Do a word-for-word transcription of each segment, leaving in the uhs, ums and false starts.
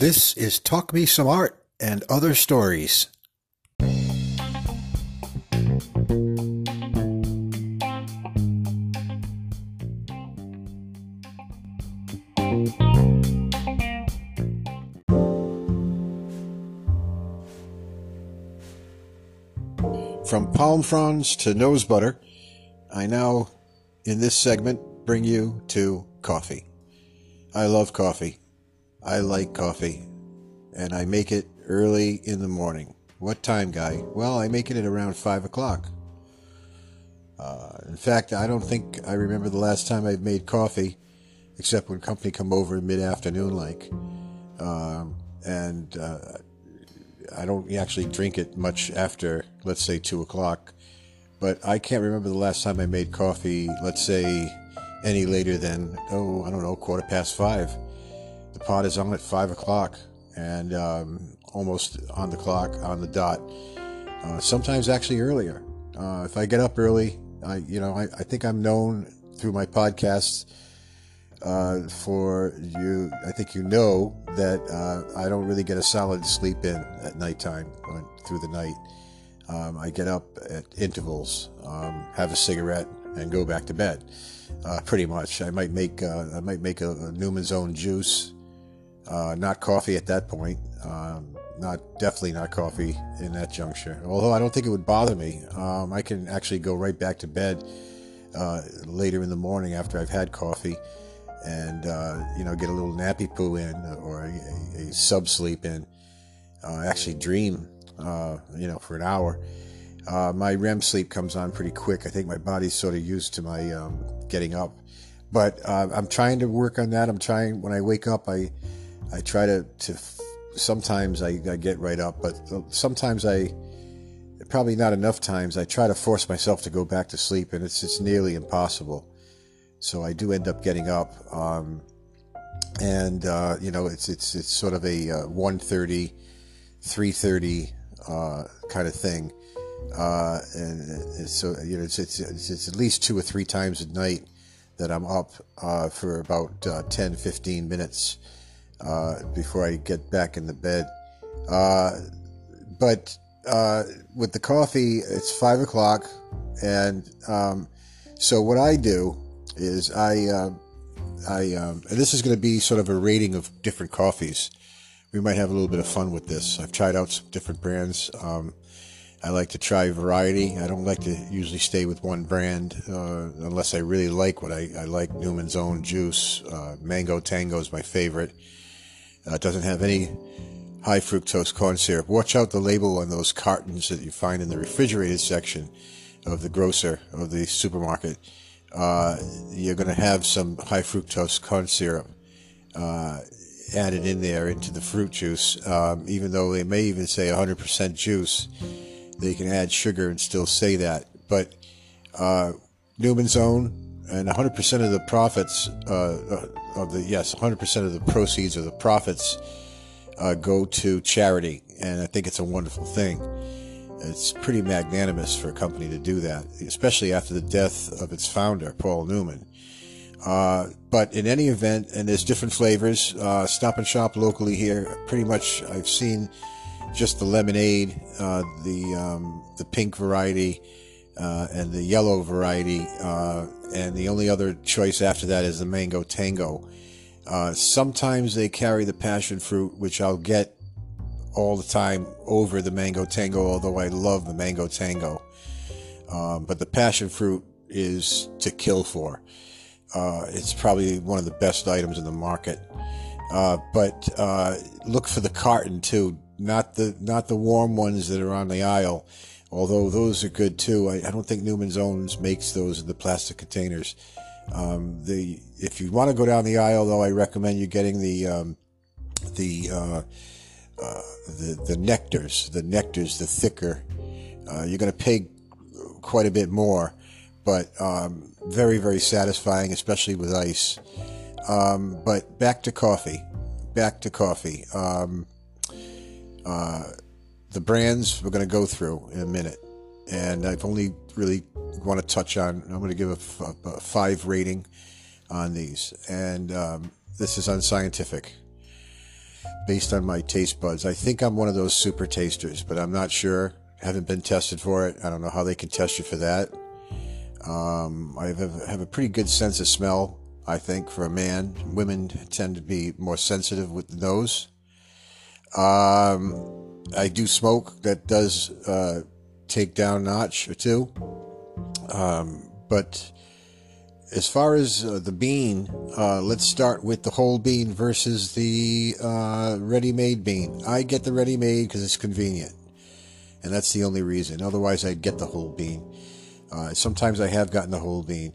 This is Talk Me Some Art and Other Stories. From palm fronds to nose butter, I now, in this segment, bring you to coffee. I love coffee. I like coffee, and I make it early in the morning. What time, Guy? Well, I make it at around five o'clock. Uh, in fact, I don't think I remember the last time I've made coffee, except when company come over mid-afternoon, like. Um, and uh, I don't actually drink it much after, let's say, two o'clock. But I can't remember the last time I made coffee, let's say, any later than, oh, I don't know, quarter past five. The pot is on at five o'clock, and um, almost on the clock, on the dot. Uh, sometimes actually earlier. Uh, if I get up early, I you know I, I think I'm known through my podcasts uh, for you. I think you know that uh, I don't really get a solid sleep in at nighttime or through the night. Um, I get up at intervals, um, have a cigarette, and go back to bed. Uh, pretty much, I might make uh, I might make a, a Newman's Own juice. Uh, not coffee at that point. Um, not definitely not coffee in that juncture. Although I don't think it would bother me. Um, I can actually go right back to bed uh, later in the morning after I've had coffee, and uh, you know, get a little nappy poo in or a, a sub sleep in. Uh, actually, dream. Uh, you know, for an hour. Uh, my R E M sleep comes on pretty quick. I think my body's sort of used to my um, getting up, but uh, I'm trying to work on that. I'm trying. When I wake up, I I try to. to f- sometimes I, I get right up, but sometimes I probably not enough times. I try to force myself to go back to sleep, and it's it's nearly impossible. So I do end up getting up, um, and uh, you know, it's it's it's sort of a uh, one thirty, three thirty uh, kind of thing. Uh, and, and so, you know, it's, it's, it's, it's at least two or three times at night that I'm up, uh, for about, uh, ten, fifteen minutes, uh, before I get back in the bed. Uh, but, uh, with the coffee, it's five o'clock. And, um, so what I do is I, uh, I, um, and this is going to be sort of a rating of different coffees. We might have a little bit of fun with this. I've tried out some different brands, um, I like to try variety. I don't like to usually stay with one brand uh, unless I really like what I, I like. Newman's Own juice. Uh, Mango Tango is my favorite. It uh, doesn't have any high fructose corn syrup. Watch out the label on those cartons that you find in the refrigerated section of the grocer or the supermarket. Uh, you're going to have some high fructose corn syrup uh, added in there into the fruit juice, um, even though they may even say one hundred percent juice. They can add sugar and still say that, but uh, Newman's Own and one hundred percent of the profits uh, of the yes, one hundred percent of the proceeds or the profits uh, go to charity, and I think it's a wonderful thing. It's pretty magnanimous for a company to do that, especially after the death of its founder, Paul Newman. Uh, but in any event, and there's different flavors. Uh, Stop and Shop locally here, pretty much I've seen. Just the lemonade, uh, the um, the pink variety, uh, and the yellow variety, uh, and the only other choice after that is the Mango Tango. Uh, sometimes they carry the passion fruit, which I'll get all the time over the Mango Tango, although I love the Mango Tango. Um, but the passion fruit is to kill for. Uh, it's probably one of the best items in the market. Uh, but uh, look for the carton too. Not the not the warm ones that are on the aisle, although those are good too. I, I don't think Newman's Own makes those in the plastic containers. Um, the if you want to go down the aisle, though, I recommend you getting the um, the, uh, uh, the the nectars, the nectars, the thicker. Uh, you're going to pay quite a bit more, but um, very very satisfying, especially with ice. Um, but back to coffee, back to coffee. Um, Uh, the brands we're going to go through in a minute, and I've only really want to touch on. I'm going to give a, f- a five rating on these, and um, this is unscientific. based on my taste buds. I think I'm one of those super tasters, but I'm not sure. Haven't been tested for it. I don't know how they can test you for that. Um, I have, have a pretty good sense of smell, I think, for a man. Women tend to be more sensitive with the nose. Um, I do smoke. That does uh, take down a notch or two. Um, but as far as uh, the bean, uh, let's start with the whole bean versus the uh, ready-made bean. I get the ready-made because it's convenient. And that's the only reason. Otherwise, I'd get the whole bean. Uh, sometimes I have gotten the whole bean.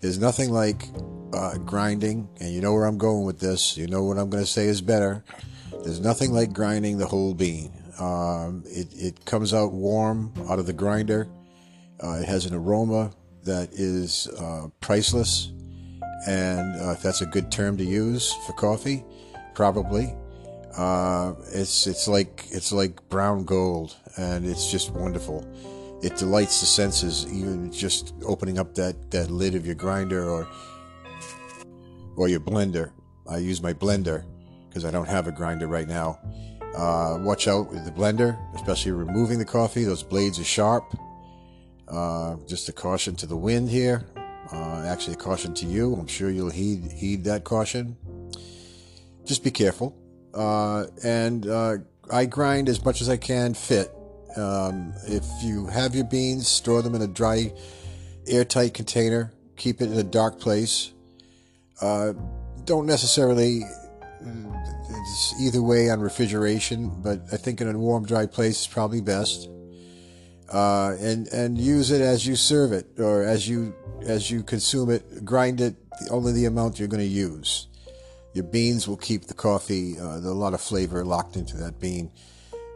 There's nothing like uh, grinding, and you know where I'm going with this. You know what I'm going to say is better. There's nothing like grinding the whole bean. Um, it, it comes out warm out of the grinder. Uh, it has an aroma that is uh, priceless, and uh, if that's a good term to use for coffee, probably. Uh, it's it's like it's like brown gold, and it's just wonderful. It delights the senses, even just opening up that, that lid of your grinder or or your blender. I use my blender because I don't have a grinder right now. Uh, watch out with the blender, especially removing the coffee. Those blades are sharp. Uh, just a caution to the wind here. Uh, actually, a caution to you. I'm sure you'll heed heed that caution. Just be careful. Uh, and uh, I grind as much as I can fit. Um, if you have your beans, store them in a dry, airtight container. Keep it in a dark place. Uh, don't necessarily, it's either way on refrigeration, but I think in a warm, dry place is probably best. Uh, and and use it as you serve it, or as you as you consume it. Grind it only the amount you're going to use. Your beans will keep the coffee, uh, a lot of flavor locked into that bean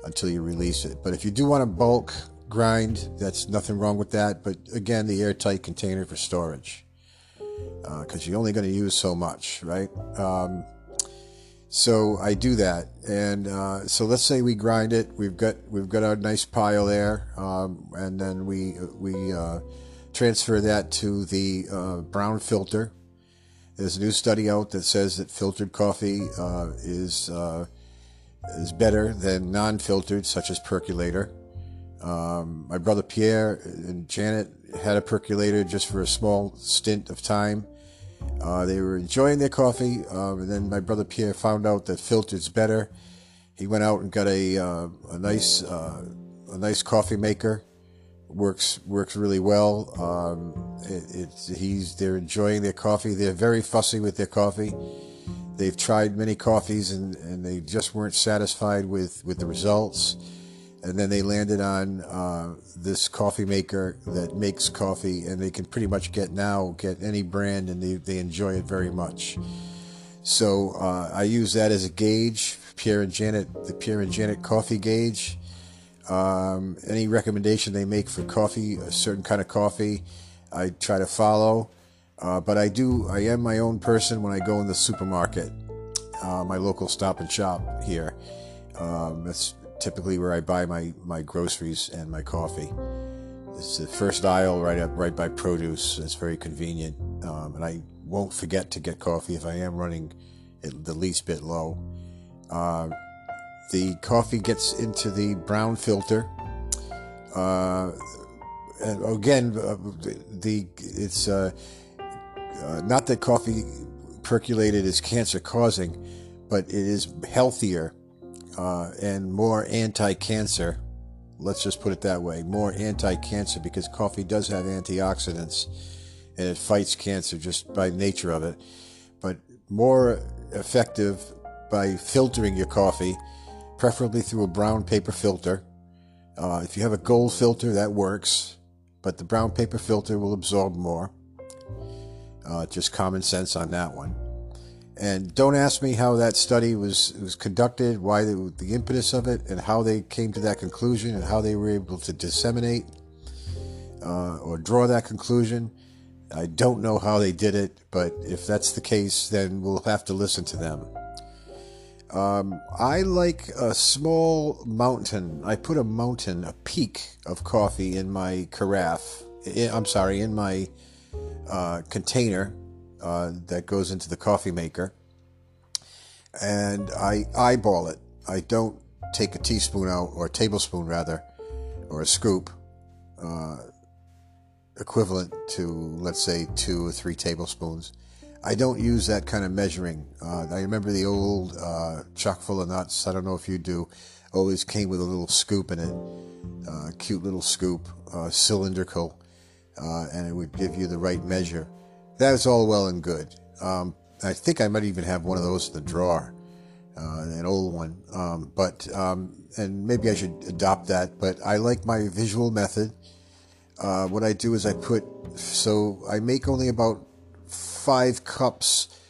until you release it. But if you do want to bulk grind, that's nothing wrong with that. But again, the airtight container for storage, because uh, you're only going to use so much, right? Um, so I do that, and uh, so let's say we grind it. We've got we've got our nice pile there, um, and then we we uh, transfer that to the uh, brown filter. There's a new study out that says that filtered coffee uh, is uh, is better than non-filtered, such as percolator. Um, my brother Pierre and Janet had a percolator just for a small stint of time. Uh, they were enjoying their coffee, uh, and then my brother Pierre found out that filtered's better. He went out and got a uh, a nice uh, a nice coffee maker. works works really well. Um, it, it's he's they're enjoying their coffee. They're very fussy with their coffee. They've tried many coffees and, and they just weren't satisfied with, with the results. And then they landed on uh, this coffee maker that makes coffee, and they can pretty much get now get any brand, and they, they enjoy it very much. So uh, I use that as a gauge, Pierre and Janet, the Pierre and Janet coffee gauge. Um, any recommendation they make for coffee, a certain kind of coffee, I try to follow. Uh, but I do, I am my own person when I go in the supermarket, uh, my local Stop and Shop here. Um, that's typically where I buy my, my groceries and my coffee. It's the first aisle right up, right by produce. It's very convenient. Um, and I won't forget to get coffee if I am running at the least bit low. Uh, The coffee gets into the brown filter. Uh, and again, uh, the it's uh, uh, not that coffee percolated is cancer-causing, but it is healthier uh, and more anti-cancer. Let's just put it that way: more anti-cancer, because coffee does have antioxidants, and it fights cancer just by nature of it. But more effective by filtering your coffee, preferably through a brown paper filter. Uh, if you have a gold filter, that works, but the brown paper filter will absorb more. Uh, just common sense on that one. And don't ask me how that study was, was conducted, why they, the impetus of it, and how they came to that conclusion, and how they were able to disseminate uh, or draw that conclusion. I don't know how they did it, but if that's the case, then we'll have to listen to them. Um, I like a small mountain. I put a mountain, a peak of coffee in my carafe. I'm sorry, in my uh, container uh, that goes into the coffee maker. and I eyeball it. I don't take a teaspoon out, or a tablespoon rather, or a scoop, uh, equivalent to, let's say, two or three tablespoons. I don't use that kind of measuring. Uh, I remember the old uh, Chock Full of Nuts, I don't know if you do, always came with a little scoop in it, uh, cute little scoop, uh, cylindrical, uh, and it would give you the right measure. That is all well and good. Um, I think I might even have one of those in the drawer, uh, an old one, um, but um, and maybe I should adopt that, but I like my visual method. Uh, what I do is I put, so I make only about five cups.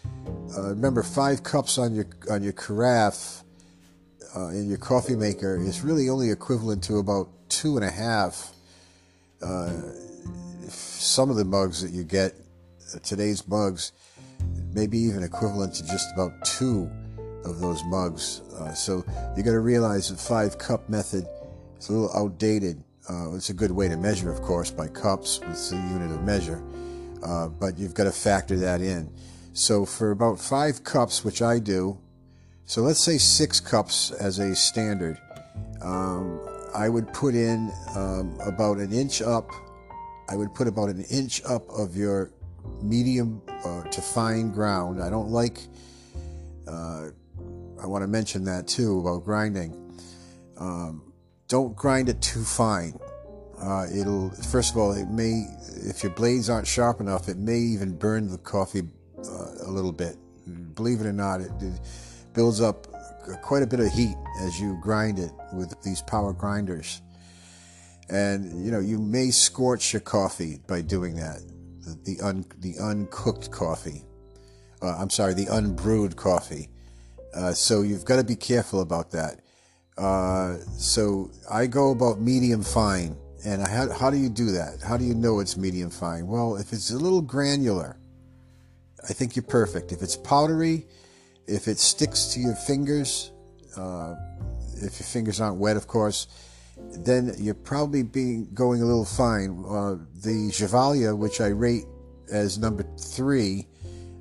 Uh, remember, five cups on your on your carafe uh, in your coffee maker is really only equivalent to about two and a half. Uh, some of the mugs that you get, today's mugs, maybe even equivalent to just about two of those mugs. Uh, so you got to realize the five cup method is a little outdated. Uh, it's a good way to measure, of course, by cups with the unit of measure, uh, but you've got to factor that in. So for about five cups, which I do, so let's say six cups as a standard, um, I would put in um, about an inch up. I would put about an inch up of your medium uh, to fine ground. I don't like, uh, I want to mention that too about grinding. Um, Don't grind it too fine. Uh, it'll, first of all, it may, if your blades aren't sharp enough, it may even burn the coffee uh, a little bit. Believe it or not, it, it builds up quite a bit of heat as you grind it with these power grinders. And, you know, you may scorch your coffee by doing that. The, the, un, the uncooked coffee. Uh, I'm sorry, the unbrewed coffee. Uh, so you've got to be careful about that. Uh, so I go about medium fine. And I, how, how do you do that? How do you know it's medium fine? Well, if it's a little granular, I think you're perfect. If it's powdery, if it sticks to your fingers, uh, if your fingers aren't wet, of course, then you're probably being going a little fine. Uh, the Gevalia, which I rate as number three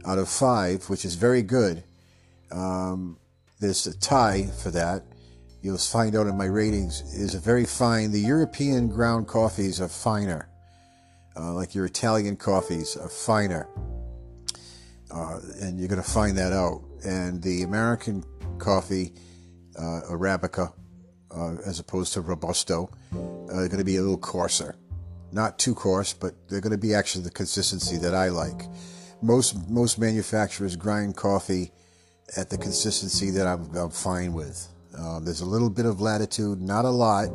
out of five, which is very good. Um, there's a tie for that. You'll find out in my ratings, is a very fine. The European ground coffees are finer. Uh, like your Italian coffees are finer. Uh, and you're going to find that out. And the American coffee, uh, Arabica, uh, as opposed to Robusto, uh, are going to be a little coarser. Not too coarse, but they're going to be actually the consistency that I like. Most, most manufacturers grind coffee at the consistency that I'm, I'm fine with. Uh, there's a little bit of latitude, not a lot.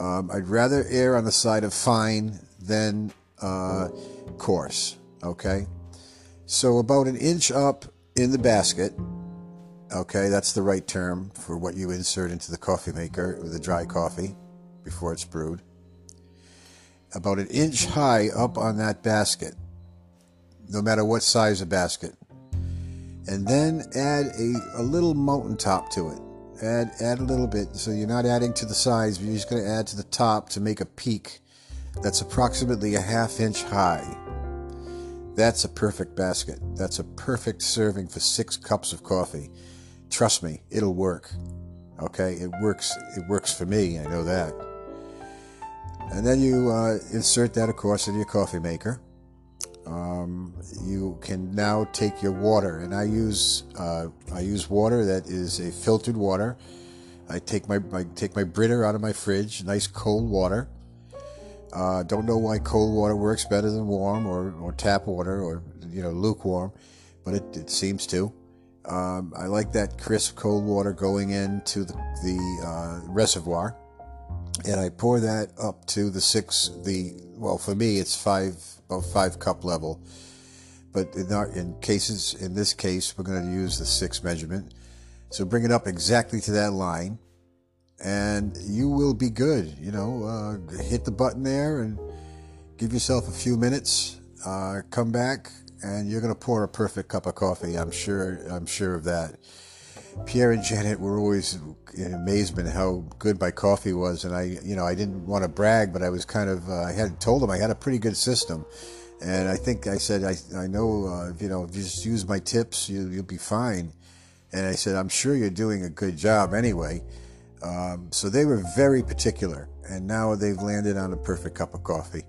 Um, I'd rather err on the side of fine than uh, coarse, okay? So about an inch up in the basket, okay, that's the right term for what you insert into the coffee maker, or the dry coffee, before it's brewed. About an inch high up on that basket, no matter what size of basket. And then add a, a little mountaintop to it. Add, add a little bit, so you're not adding to the sides, but you're just going to add to the top to make a peak that's approximately a half inch high. That's a perfect basket. That's a perfect serving for six cups of coffee. Trust me, it'll work. Okay, it works. It works for me. I know that. And then you uh, insert that, of course, in your coffee maker. Um, you can now take your water, and I use uh, I use water that is a filtered water. I take my I take my Brita out of my fridge, nice cold water. Uh, don't know why cold water works better than warm or, or tap water or you know lukewarm, but it, it seems to. Um, I like that crisp cold water going into the, the uh, reservoir, and I pour that up to the six the well for me it's five. About five cup level, but in, our, in cases, in this case, we're going to use the six measurement. So bring it up exactly to that line, and you will be good. You know, uh, hit the button there and give yourself a few minutes. Uh, come back, and you're going to pour a perfect cup of coffee. I'm sure. I'm sure of that. Pierre and Janet were always in amazement how good my coffee was, and I, you know, I didn't want to brag, but I was kind of, uh, I had told them I had a pretty good system, and I think I said, I, I know, uh, you know, if you just use my tips, you, you'll be fine, And I said, I'm sure you're doing a good job anyway. Um, so they were very particular. And now they've landed on a perfect cup of coffee.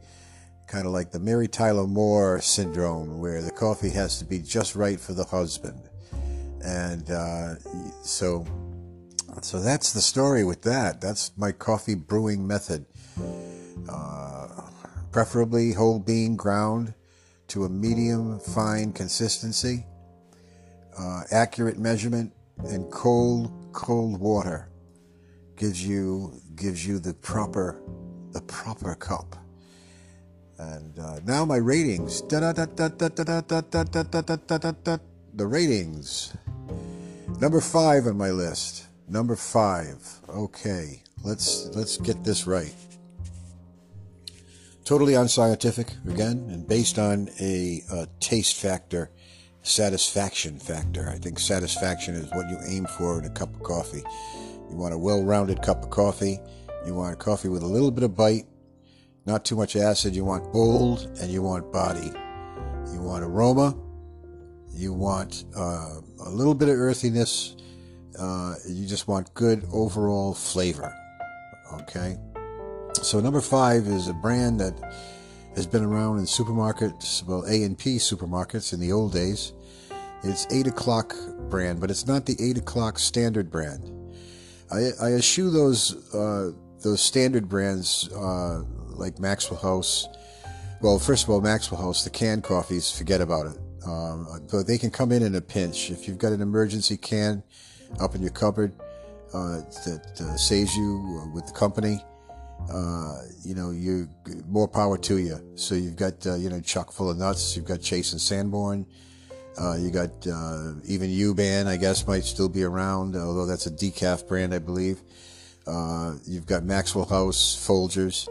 Kind of like the Mary Tyler Moore syndrome, where the coffee has to be just right for the husband. And uh, so, so that's the story with that. That's my coffee brewing method. Uh, preferably whole bean ground to a medium fine consistency. Uh, accurate measurement and cold, cold water gives you gives you the proper the proper cup. And uh, now my ratings. The ratings. Number five on my list. Number five. Okay, let's let's get this right. Totally unscientific again, and based on a, a taste factor. Satisfaction factor. I think satisfaction is what you aim for in a cup of coffee. You want a well-rounded cup of coffee. You want coffee with a little bit of bite, not too much acid. You want bold, and you want body. You want aroma. You want uh, a little bit of earthiness. Uh, you just want good overall flavor. Okay? So number five is a brand that has been around in supermarkets, well, A and P supermarkets in the old days. It's eight o'clock brand, but it's not the eight o'clock standard brand. I, I eschew those uh, those standard brands uh, like Maxwell House. Well, first of all, Maxwell House, the canned coffees, forget about it. Um, but they can come in in a pinch. If you've got an emergency can up in your cupboard uh, that uh, saves you with the company, Uh, you know, you more power to you. So you've got, uh, you know, Chock Full of Nuts. You've got Chase and Sanborn. Uh, you got uh, even U-Ban, I guess, might still be around, although that's a decaf brand, I believe. Uh, you've got Maxwell House, Folgers.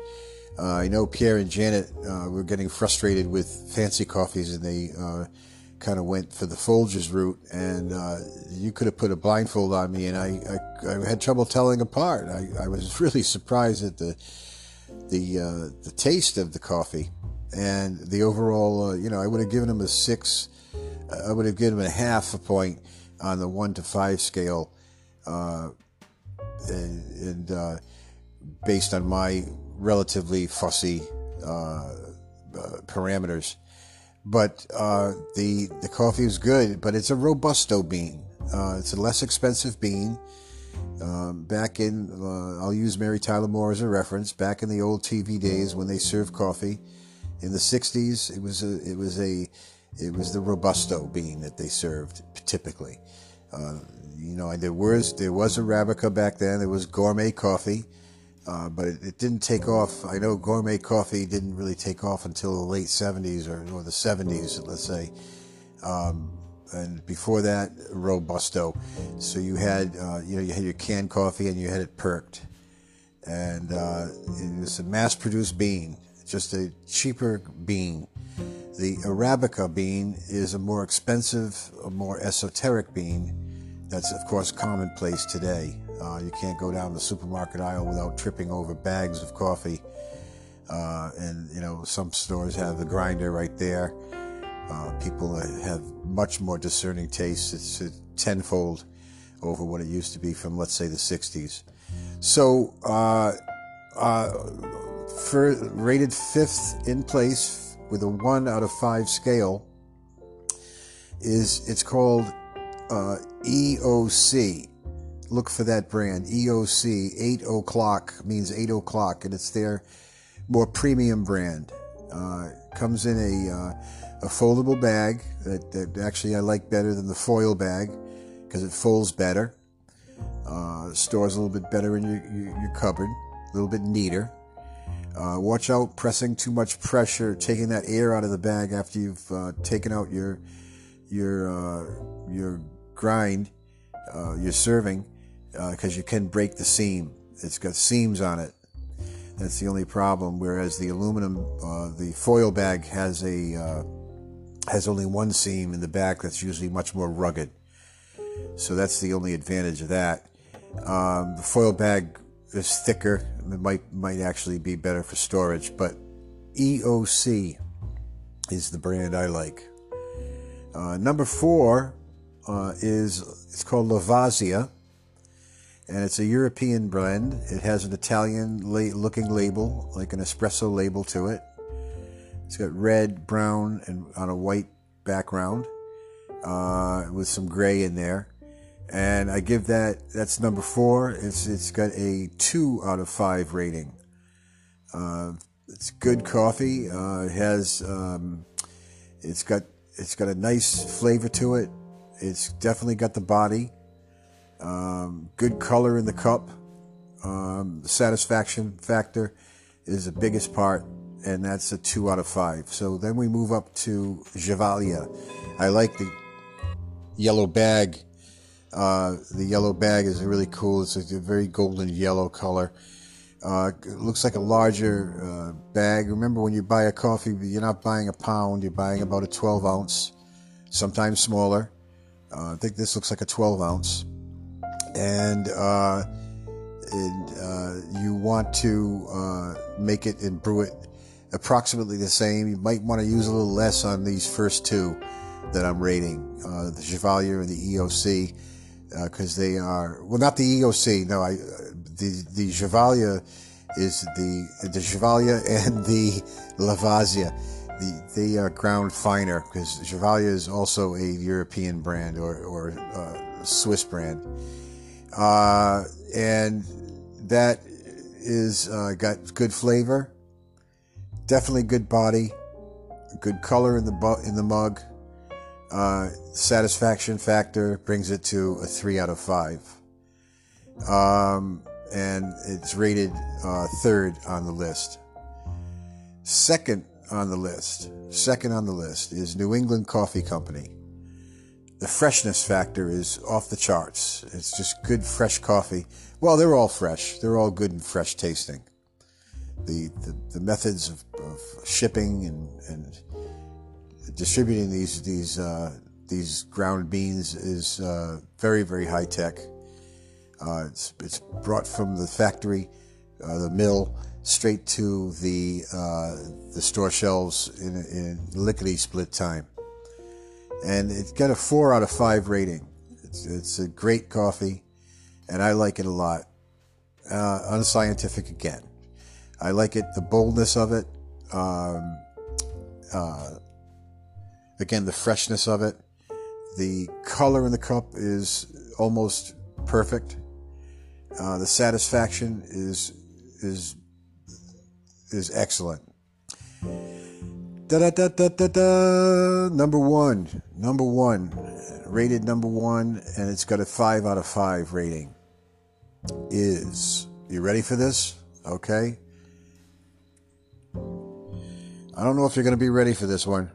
Uh, I know Pierre and Janet uh, were getting frustrated with fancy coffees, and they uh, kind of went for the Folgers route. And uh, you could have put a blindfold on me, and I, I, I had trouble telling apart. I, I was really surprised at the the uh, the taste of the coffee and the overall. Uh, you know, I would have given him a six. I would have given him a half a point on the one to five scale, uh, and, and uh, based on my relatively fussy uh, uh, parameters. But uh, the the coffee is good, but it's a robusta bean. Uh, it's a less expensive bean. Um, back in, uh, I'll use Mary Tyler Moore as a reference. Back in the old T V days when they served coffee, in the sixties, it was a, it was a it was the robusta bean that they served typically. Uh, you know, there was there was arabica back then. There was gourmet coffee. Uh, but it, it didn't take off. I know gourmet coffee didn't really take off until the late seventies or, or the seventies, let's say. Um, and before that, robusto. So you had, uh, you know, you had your canned coffee and you had it perked. And uh, it was a mass-produced bean, just a cheaper bean. The arabica bean is a more expensive, a more esoteric bean. That's, of course, commonplace today. Uh, you can't go down the supermarket aisle without tripping over bags of coffee. Uh, and, you know, some stores have the grinder right there. Uh, people have much more discerning tastes. It's uh, tenfold over what it used to be from, let's say, the sixties. So, uh, uh, for, rated fifth in place with a one out of five scale is, it's called uh, E O C. Look for that brand, E O C, eight o'clock, means eight o'clock, and it's their more premium brand. Uh, comes in a, uh, a foldable bag that, that actually I like better than the foil bag because it folds better, uh, stores a little bit better in your, your, your cupboard, a little bit neater. Uh, watch out pressing too much pressure, taking that air out of the bag after you've uh, taken out your, your, uh, your grind, uh, your serving. Because uh, you can break the seam. It's got seams on it. That's the only problem. Whereas the aluminum, uh, the foil bag has a uh, has only one seam in the back. That's usually much more rugged. So that's the only advantage of that. Um, the foil bag is thicker. It might might actually be better for storage. But E O C is the brand I like. Uh, number four uh, is, it's called Lavazza, and it's a European blend. It has an Italian-looking label, like an espresso label to it. It's got red, brown, and on a white background uh, with some gray in there. And I give that, that's number four. It's It's got a two out of five rating. Uh, it's good coffee. Uh, it has, um, it's got, it's got a nice flavor to it. It's definitely got the body. Um, good color in the cup. Um, the satisfaction factor is the biggest part, and that's a two out of five. So then we move up to Gevalia. I like the yellow bag. Uh, the yellow bag is really cool. It's a very golden yellow color. Uh, it looks like a larger uh, bag. Remember, when you buy a coffee, you're not buying a pound. You're buying about a twelve ounce, sometimes smaller. Uh, I think this looks like a twelve ounce. And uh, it, uh, you want to uh, make it and brew it approximately the same. You might want to use a little less on these first two that I'm rating, uh, the Gevalia and the E O C. Because uh, they are, well, not the E O C. No, I the the Gevalia is the the Gevalia and the Lavazza. The they are ground finer, because Gevalia is also a European brand or or uh, Swiss brand, uh, and that is uh, got good flavor, definitely good body, good color in the bu- in the mug. Uh, satisfaction factor brings it to a three out of five. Um, and it's rated uh, third on the list. Second on the list, second on the list is New England Coffee Company. The freshness factor is off the charts. It's just good, fresh coffee. Well, they're all fresh. They're all good and fresh tasting. The, the, the methods of, of shipping and, and distributing these these uh, these ground beans is uh, very very high tech. Uh, it's it's brought from the factory, uh, the mill, straight to the uh, the store shelves in, in lickety split time. And it's got a four out of five rating. It's, it's a great coffee, and I like it a lot. Uh, unscientific again. I like it, the boldness of it. Um, uh, Again, the freshness of it. The color in the cup is almost perfect. Uh, the satisfaction is is is excellent. Da da da da da da. Number one, number one, rated number one, and it's got a five out of five rating. Is you ready for this? Okay. I don't know if you're going to be ready for this one.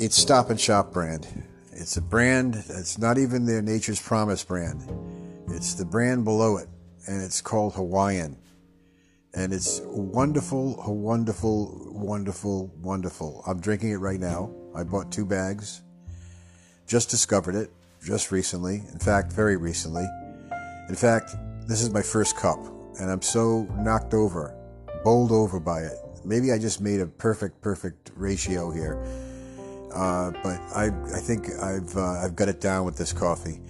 It's Stop and Shop brand. It's a brand that's not even their Nature's Promise brand. It's the brand below it, and it's called Hawaiian. And it's wonderful, wonderful, wonderful, wonderful. I'm drinking it right now. I bought two bags. Just discovered it, just recently. In fact, very recently. In fact, this is my first cup, and I'm so knocked over, bowled over by it. Maybe I just made a perfect, perfect ratio here. Uh, but I, I think I've uh, I've got it down with this coffee.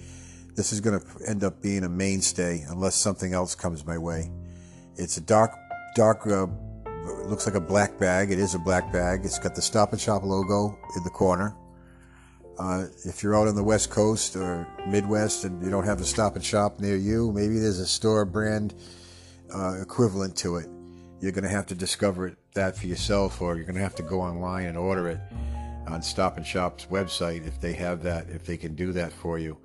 This is going to end up being a mainstay unless something else comes my way. It's a dark, dark, uh, looks like a black bag. It is a black bag. It's got the Stop and Shop logo in the corner. Uh, if you're out on the West Coast or Midwest and you don't have a Stop and Shop near you, maybe there's a store brand uh, equivalent to it. You're going to have to discover it, that for yourself, or you're going to have to go online and order it on Stop and Shop's website, if they have that, if they can do that for you.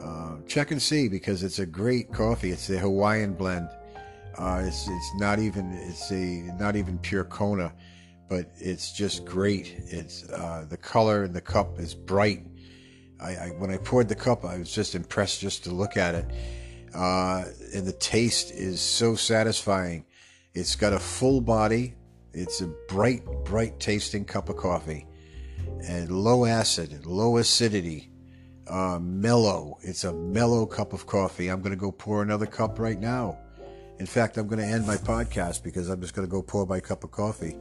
Uh, check and see, because it's a great coffee. It's a Hawaiian blend. Uh, it's it's not even it's a not even pure Kona, but it's just great. It's uh, the color in the cup is bright. I, I when I poured the cup, I was just impressed just to look at it, uh, and the taste is so satisfying. It's got a full body. It's a bright, bright tasting cup of coffee. And low acid, low acidity, uh, mellow. It's a mellow cup of coffee. I'm going to go pour another cup right now. In fact, I'm going to end my podcast because I'm just going to go pour my cup of coffee.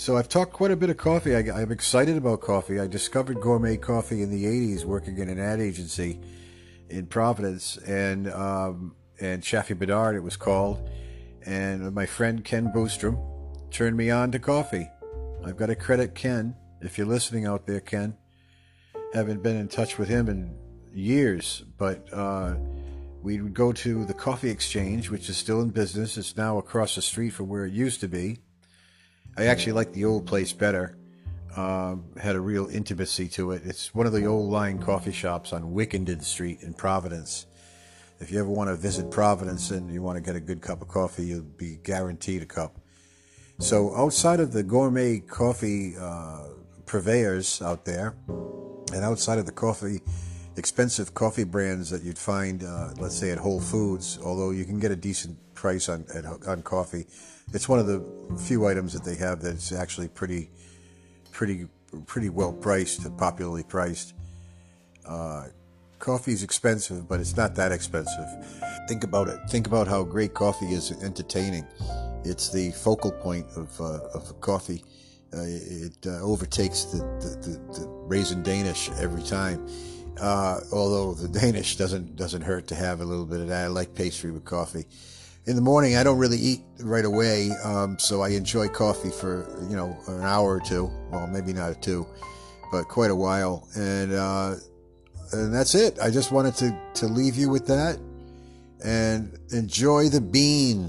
So I've talked quite a bit of coffee. I, I'm excited about coffee. I discovered gourmet coffee in the eighties working in an ad agency in Providence, and um, and Chaffee Bedard it was called. And my friend Ken Boostrom turned me on to coffee. I've got to credit Ken. If you're listening out there, Ken, haven't been in touch with him in years, but uh, we would go to the Coffee Exchange, which is still in business. It's now across the street from where it used to be. I actually like the old place better. Um, had a real intimacy to it. It's one of the old line coffee shops on Wickenden Street in Providence. If you ever want to visit Providence and you want to get a good cup of coffee, you'll be guaranteed a cup. So outside of the gourmet coffee uh, purveyors out there, and outside of the coffee, expensive coffee brands that you'd find, uh, let's say, at Whole Foods, although you can get a decent price on at, on coffee, it's one of the few items that they have that's actually pretty, pretty, pretty well priced, popularly priced. Uh, Coffee's expensive, but it's not that expensive. Think about it. Think about how great coffee is entertaining. It's the focal point of uh, of coffee. Uh, it uh, overtakes the, the, the, the raisin Danish every time. Uh, although the Danish doesn't doesn't hurt to have a little bit of that. I like pastry with coffee. In the morning, I don't really eat right away, um, so I enjoy coffee for you know an hour or two. Well, maybe not a two, but quite a while. And uh, And that's it. I just wanted to, to leave you with that. And enjoy the bean.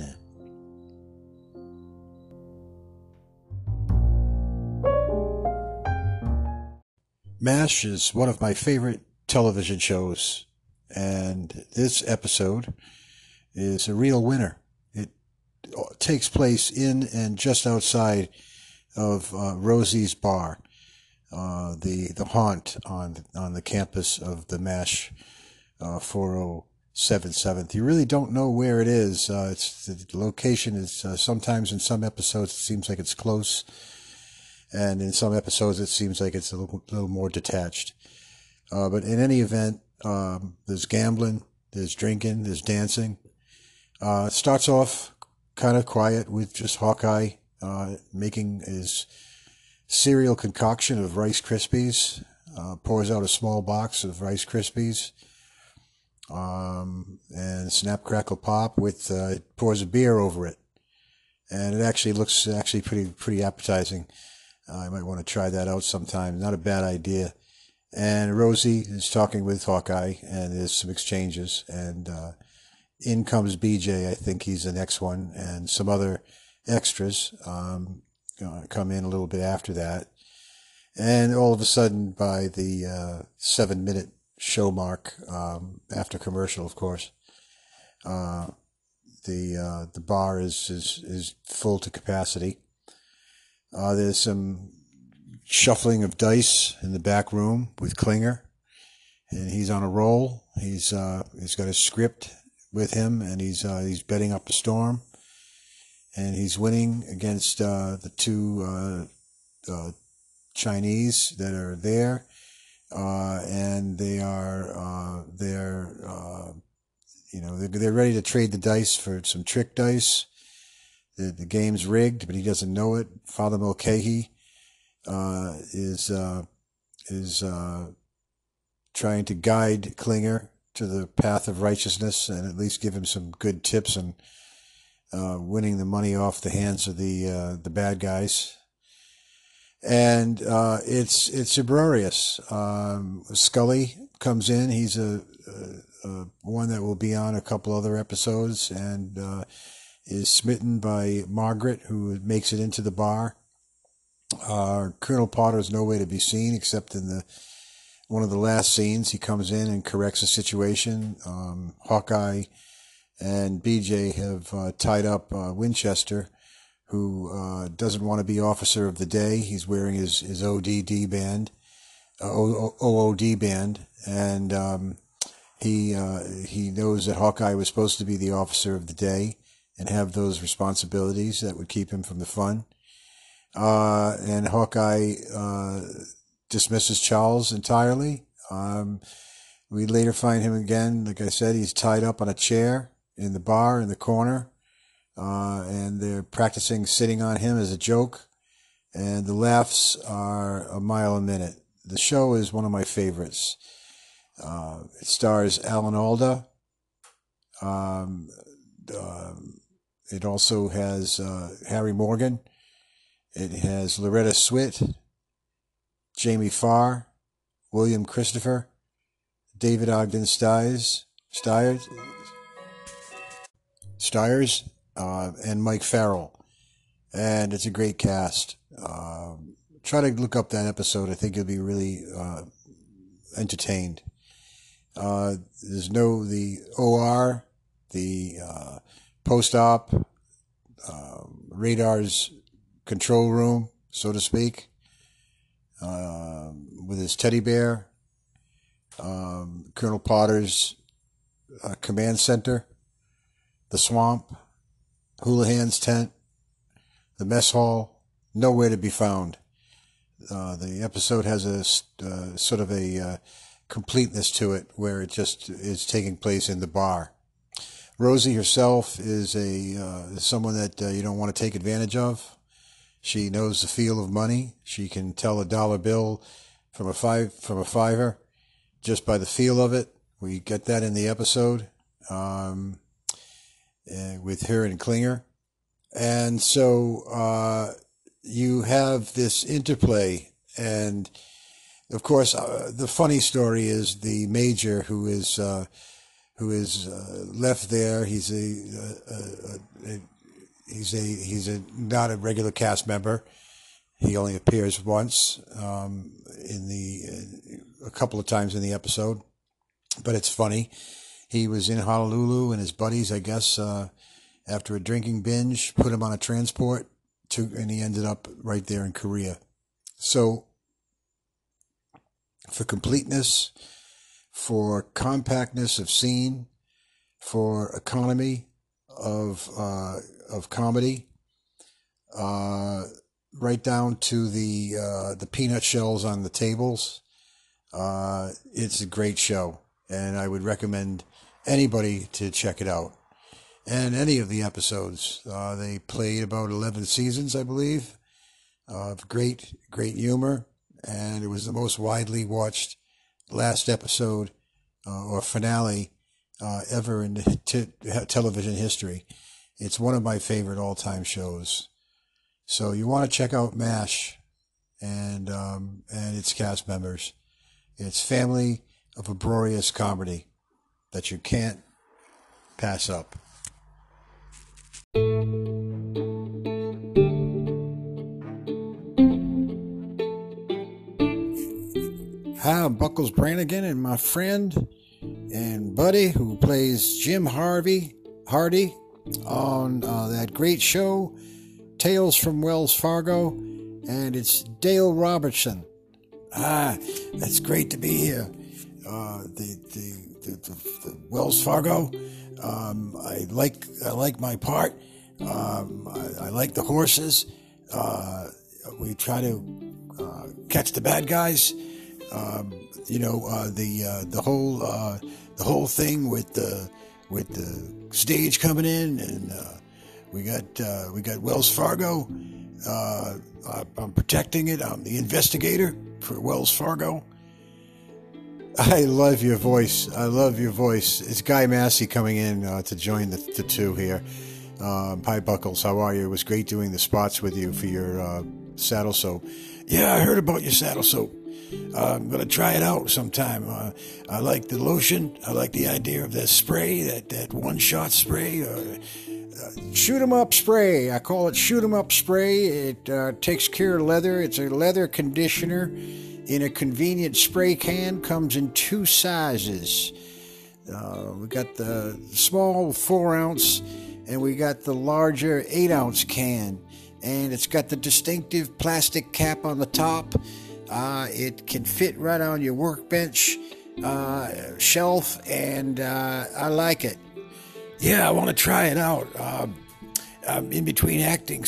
MASH is one of my favorite television shows. And this episode is a real winner. It takes place in and just outside of uh, Rosie's Bar. Uh, the the haunt on on the campus of the MASH uh, forty seventy-seventh. You really don't know where it is. Uh, it's the location is uh, sometimes in some episodes it seems like it's close, and in some episodes it seems like it's a little, little more detached. Uh, but in any event, um, there's gambling, there's drinking, there's dancing. Uh, it starts off kind of quiet with just Hawkeye uh, making his cereal concoction of Rice Krispies, uh, pours out a small box of Rice Krispies, um, and Snap Crackle Pop with, uh, it pours a beer over it. And it actually looks actually pretty, pretty appetizing. Uh, I might want to try that out sometime. Not a bad idea. And Rosie is talking with Hawkeye and there's some exchanges, and, uh, in comes B J. I think he's the next one, and some other extras, um, Uh, come in a little bit after that, and all of a sudden by the uh, seven minute show mark, um, after commercial of course, uh, the uh, the bar is, is, is full to capacity. Uh, there's some shuffling of dice in the back room with Klinger, and he's on a roll. He's uh, he's got a script with him, and he's uh, he's betting up a storm. And he's winning against uh, the two uh, uh, Chinese that are there, uh, and they are uh, they're uh, you know they're, they're ready to trade the dice for some trick dice. The, the game's rigged, but he doesn't know it. Father Mulcahy uh, is uh, is uh, trying to guide Klinger to the path of righteousness and at least give him some good tips and. Uh, winning the money off the hands of the uh, the bad guys, and uh, it's it's uproarious. Um, Scully comes in; he's a, a, a one that will be on a couple other episodes, and uh, is smitten by Margaret, who makes it into the bar. Uh, Colonel Potter is nowhere to be seen except in the one of the last scenes. He comes in and corrects the situation. Um, Hawkeye and B J have uh, tied up uh, Winchester, who uh, doesn't want to be officer of the day. He's wearing his, his O D D band, uh, O O D band, and um, he uh, he knows that Hawkeye was supposed to be the officer of the day and have those responsibilities that would keep him from the fun. Uh, and Hawkeye uh, dismisses Charles entirely. Um, we later find him again. Like I said, he's tied up on a chair in the bar in the corner, uh, and they're practicing sitting on him as a joke, and the laughs are a mile a minute. The show is one of my favorites. Uh, it stars Alan Alda. Um, uh, it also has uh, Harry Morgan. It has Loretta Swit, Jamie Farr, William Christopher, David Ogden Stiers, Stiers, Stiers uh, and Mike Farrell. And it's a great cast. Uh, try to look up that episode. I think you'll be really uh, entertained. Uh, there's no, the O R, the uh, post-op, uh, Radar's control room, so to speak, uh, with his teddy bear, um, Colonel Potter's uh, command center, the swamp, Houlihan's tent, the mess hall, nowhere to be found. Uh, the episode has a uh, sort of a uh, completeness to it where it just is taking place in the bar. Rosie herself is a uh, is someone that uh, you don't want to take advantage of. She knows the feel of money. She can tell a dollar bill from a five from a fiver just by the feel of it. We get that in the episode um, with her and Klinger. And so uh, you have this interplay. And of course, uh, the funny story is the major who is uh, who is uh, left there. He's a, a, a, a he's a he's a not a regular cast member. He only appears once um, in the uh, a couple of times in the episode, but it's funny. He was in Honolulu and his buddies, I guess, uh, after a drinking binge, put him on a transport to, and he ended up right there in Korea. So, for completeness, for compactness of scene, for economy of uh, of comedy, uh, right down to the uh, the peanut shells on the tables, uh, it's a great show, and I would recommend anybody to check it out. And any of the episodes, uh, they played about eleven seasons, I believe, of great great humor. And it was the most widely watched last episode uh, or finale uh, ever in te- television history. It's one of my favorite all-time shows. So you want to check out MASH and um, and its cast members. It's family of uproarious comedy that you can't pass up. Hi, I'm Buckles Branigan and my friend and buddy who plays Jim Harvey Hardy on uh, that great show, Tales from Wells Fargo, and it's Dale Robertson. Ah, it's great to be here. Uh, the, the, the, the, the Wells Fargo, um, I like I like my part. Um, I, I like the horses. Uh, we try to uh, catch the bad guys. Um, you know uh, the uh, the whole uh, the whole thing with the with the stage coming in, and uh, we got uh, we got Wells Fargo. Uh, I, I'm protecting it. I'm the investigator for Wells Fargo. I love your voice. I love your voice. It's Guy Masse coming in uh, to join the, the two here. Um, hi Buckles, how are you? It was great doing the spots with you for your uh, saddle soap. Yeah, I heard about your saddle soap. Uh, I'm going to try it out sometime. Uh, I like the lotion. I like the idea of that spray, that, that one-shot spray. Or, uh, shoot 'em up spray. I call it shoot 'em up spray. It uh, takes care of leather. It's a leather conditioner in a convenient spray can. Comes in two sizes. Uh, we got the small four-ounce, and we got the larger eight-ounce can. And it's got the distinctive plastic cap on the top. Uh, it can fit right on your workbench uh, shelf, and uh, I like it. Yeah, I want to try it out. Um, I'm in between acting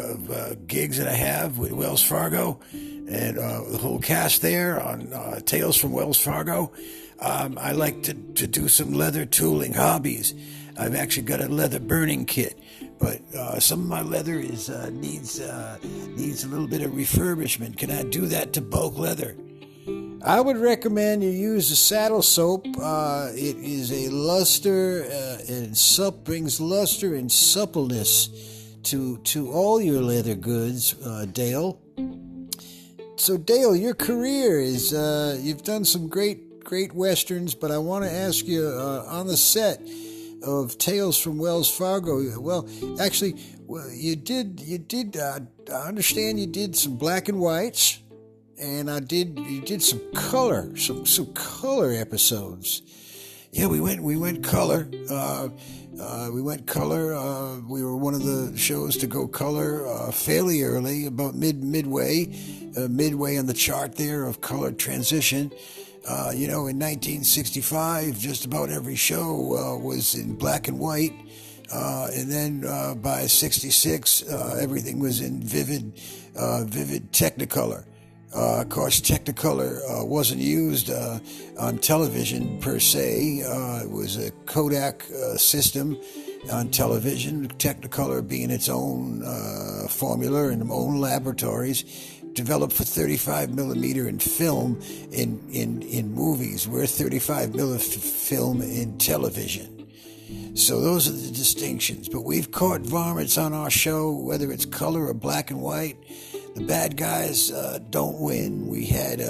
of uh, gigs that I have with Wells Fargo and uh, the whole cast there on uh, Tales from Wells Fargo. Um, I like to, to do some leather tooling hobbies. I've actually got a leather burning kit. but uh, some of my leather is uh, needs uh, needs a little bit of refurbishment. Can I do that to bulk leather? I would recommend you use the saddle soap. Uh, it is a luster uh, and sup brings luster and suppleness to to all your leather goods, uh, Dale. So Dale, your career is uh, you've done some great great westerns, but I want to ask you uh, on the set of Tales from Wells Fargo. Well, actually, well, you did you did. Uh, I understand you did some black and whites. And I did. You did some color, some some color episodes. Yeah, we went we went color. Uh, uh, we went color. Uh, we were one of the shows to go color uh, fairly early, about mid midway, uh, midway on the chart there of color transition. Uh, you know, in nineteen sixty-five, just about every show uh, was in black and white. Uh, and then uh, by sixty-six, uh, everything was in vivid, uh, vivid Technicolor. Uh, of course, Technicolor uh, wasn't used uh, on television per se. Uh, it was a Kodak uh, system on television, Technicolor being its own uh, formula and own laboratories, developed for thirty-five millimeter in film in, in, in movies. We're thirty-five millimeter film in television. So those are the distinctions. But we've caught varmints on our show, whether it's color or black and white. The bad guys uh, don't win. We had uh,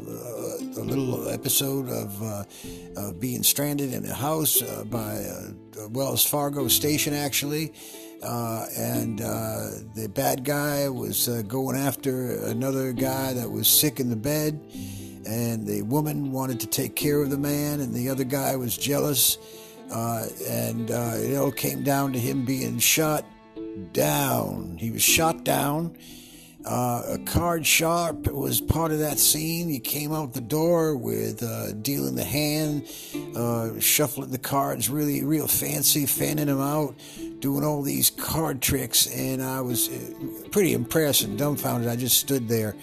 a little episode of uh, uh, being stranded in a house uh, by uh, Wells Fargo station, actually. Uh, and uh, the bad guy was uh, going after another guy that was sick in the bed. And the woman wanted to take care of the man, and the other guy was jealous. Uh, and uh, it all came down to him being shot down. He was shot down. Uh, Card Sharp was part of that scene. He came out the door with uh, dealing the hand, uh, shuffling the cards, really real fancy, fanning them out, doing all these card tricks, and I was pretty impressed and dumbfounded. I just stood there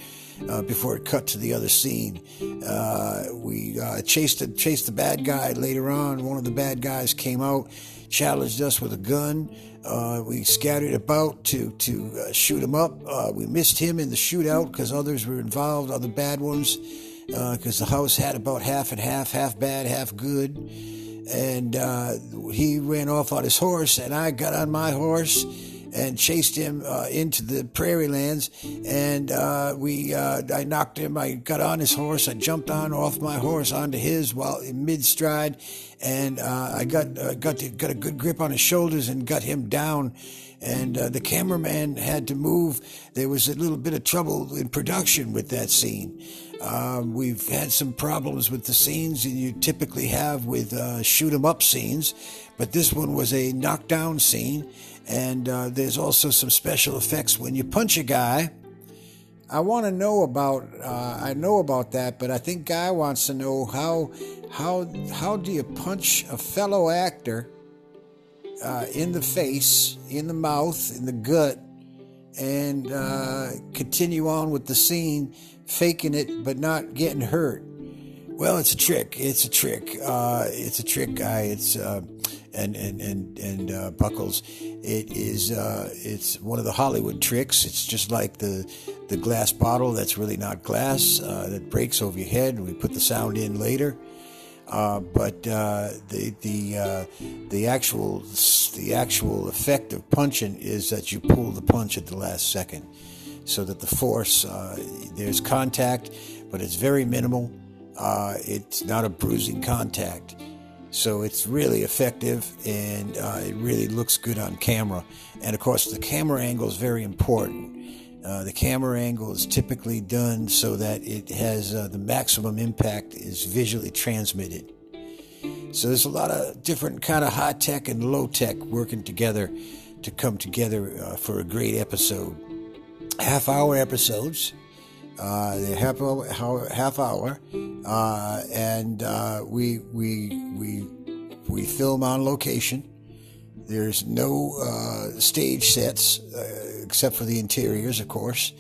uh, before it cut to the other scene. Uh, we uh, chased the, chased the bad guy later on. One of the bad guys came out, challenged us with a gun. Uh, we scattered about to, to uh, shoot him up. Uh, we missed him in the shootout because others were involved, other bad ones, because uh, the house had about half and half, half bad, half good. And uh, he ran off on his horse, and I got on my horse and chased him uh, into the prairie lands. And uh, we, uh, I knocked him. I got on his horse. I jumped on off my horse onto his while in mid stride, and uh, I got uh, got to, got a good grip on his shoulders and got him down. And uh, the cameraman had to move. There was a little bit of trouble in production with that scene. Um, we've had some problems with the scenes that you typically have with uh, shoot-em-up scenes, but this one was a knockdown scene, and uh, there's also some special effects when you punch a guy. I want to know about, uh, I know about that, but I think Guy wants to know how, how, how do you punch a fellow actor uh, in the face, in the mouth, in the gut, and uh, continue on with the scene, faking it but not getting hurt? Well, it's a trick. It's a trick. Uh, it's a trick, Guy. It's uh, and and and and uh, Buckles. It is. Uh, it's one of the Hollywood tricks. It's just like the the glass bottle that's really not glass uh, that breaks over your head, and we put the sound in later. Uh, but uh, the the uh, the actual the actual effect of punching is that you pull the punch at the last second, so that the force uh, there's contact, but it's very minimal. Uh, it's not a bruising contact, so it's really effective, and uh, it really looks good on camera. And of course, the camera angle is very important. Uh, the camera angle is typically done so that it has uh, the maximum impact is visually transmitted. So there's a lot of different kind of high tech and low tech working together to come together uh, for a great episode. Half hour episodes, uh, they're half hour, half hour, uh, and uh, we we we we film on location. There's no uh, stage sets uh, except for the interiors, of course.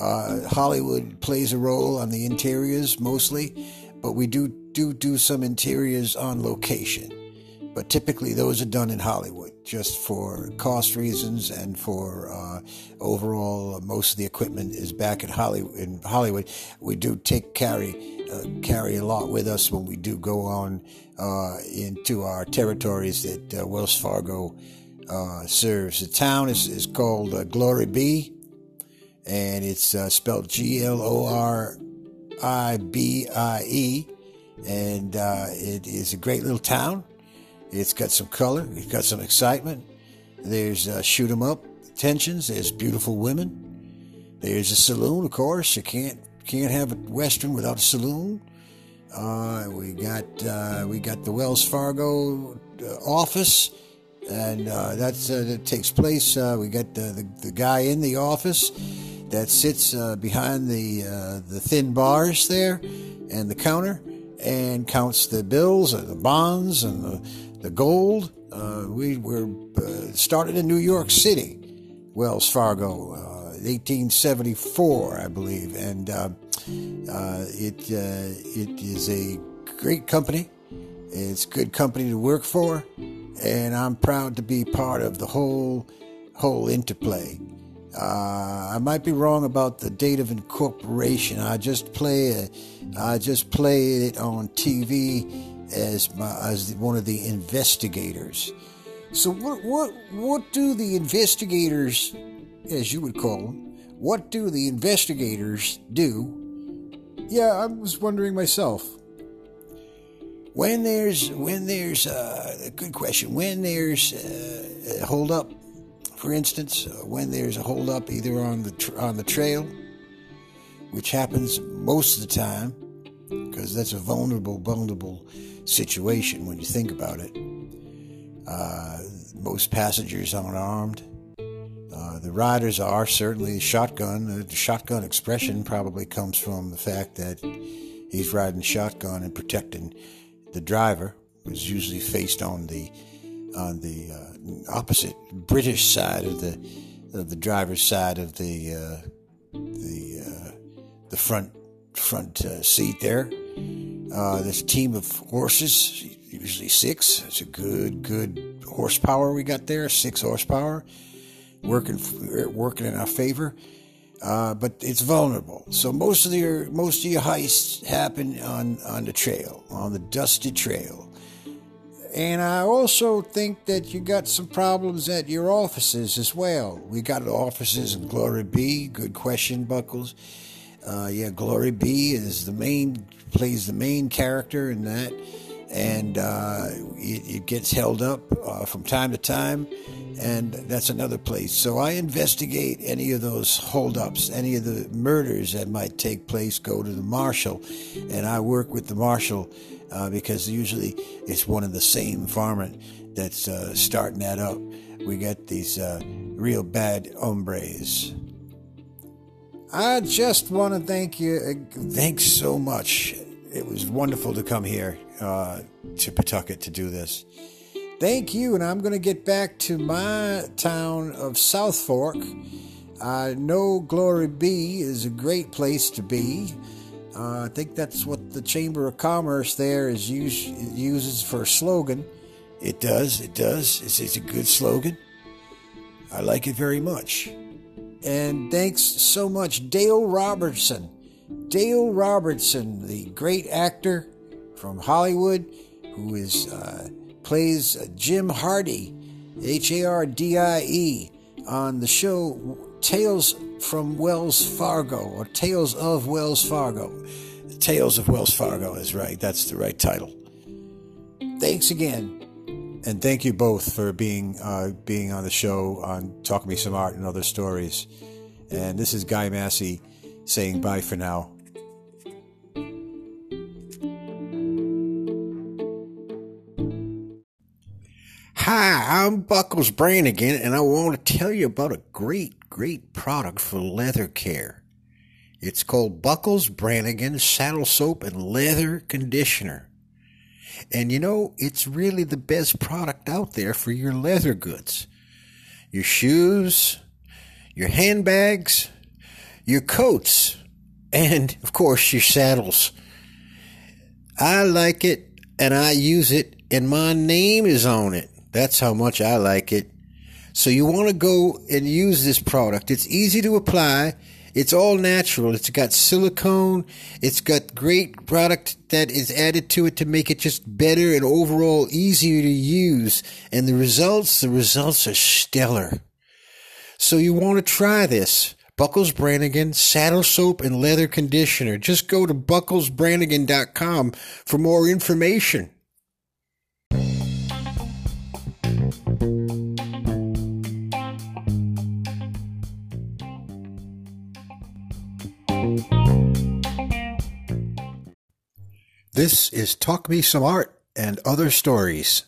Uh, Hollywood plays a role on the interiors mostly, but we do do do some interiors on location. But typically those are done in Hollywood just for cost reasons and for uh, overall, uh, most of the equipment is back in Hollywood. In Hollywood, we do take carry uh, carry a lot with us when we do go on uh, into our territories that uh, Wells Fargo uh, serves. The town is, is called uh, Glory Bee, and it's uh, spelled G L O R I B I E, and uh, it is a great little town. It's got some color. It's got some excitement. There's uh, shoot 'em up tensions. There's beautiful women. There's a saloon, of course. You can't can't have a Western without a saloon. Uh, we got uh, we got the Wells Fargo uh, office, and uh, that's uh, that takes place. Uh, we got the, the the guy in the office that sits uh, behind the uh, the thin bars there, and the counter, and counts the bills and the bonds and the. The gold, uh, we were uh, started in New York City, Wells Fargo, uh, eighteen seventy-four, I believe, and uh, uh, it uh, it is a great company. It's a good company to work for, and I'm proud to be part of the whole whole interplay. Uh, I might be wrong about the date of incorporation. I just play a, I just played it on T V. As my, as one of the investigators. So what what what do the investigators, as you would call them, what do the investigators do? Yeah, I was wondering myself. When there's when there's uh, a good question. When there's uh, a hold up, for instance, uh, when there's a hold up either on the tr- on the trail, which happens most of the time, because that's a vulnerable, vulnerable. situation when you think about it. Uh, most passengers aren't armed. Uh, the riders are certainly shotgun. The shotgun expression probably comes from the fact that he's riding shotgun and protecting the driver, who's usually faced on the on the uh, opposite British side of the of the driver's side of the uh, the uh, the front front uh, seat there. Uh, this team of horses, usually six. It's a good, good horsepower we got there. Six horsepower, working, working in our favor. Uh, but it's vulnerable. So most of your most of your heists happen on, on the trail, on the dusty trail. And I also think that you got some problems at your offices as well. We got offices in Glory Bee. Good question, Buckles. Uh, yeah, Glory Bee is the main, plays the main character in that, and uh, it, it gets held up uh, from time to time, and that's another place. So I investigate any of those holdups, any of the murders that might take place, go to the marshal, and I work with the marshal uh, because usually it's one of the same varmint that's uh, starting that up. We got these uh, real bad hombres. I just want to thank you. Thanks so much. It was wonderful to come here uh, to Pawtucket to do this. Thank you, and I'm going to get back to my town of South Fork. I know Glory Bee is a great place to be. Uh, I think that's what the Chamber of Commerce there is use, uses for a slogan. It does, it does. It's, it's a good slogan. I like it very much. And thanks so much, Dale Robertson. Dale Robertson, the great actor from Hollywood, who is uh, plays Jim Hardy, H A R D I E, on the show Tales from Wells Fargo, or Tales of Wells Fargo. Tales of Wells Fargo is right. That's the right title. Thanks again. And thank you both for being uh, being on the show on Talk Me Some Art and Other Stories. And this is Guy Masse saying bye for now. Hi, I'm Buckles Branigan, and I want to tell you about a great, great product for leather care. It's called Buckles Branigan Saddle Soap and Leather Conditioner. And you know, it's really the best product out there for your leather goods. Your shoes, your handbags, your coats, and, of course, your saddles. I like it. and I use it, and my name is on it. That's how much I like it. So you want to go and use this product. It's easy to apply. It's all natural. It's got silicone. It's got great product that is added to it to make it just better and overall easier to use. And the results, the results are stellar. So you want to try this. Buckles Branigan Saddle Soap and Leather Conditioner. Just go to buckles branigan dot com for more information. This is Talk Me Some Art and Other Stories.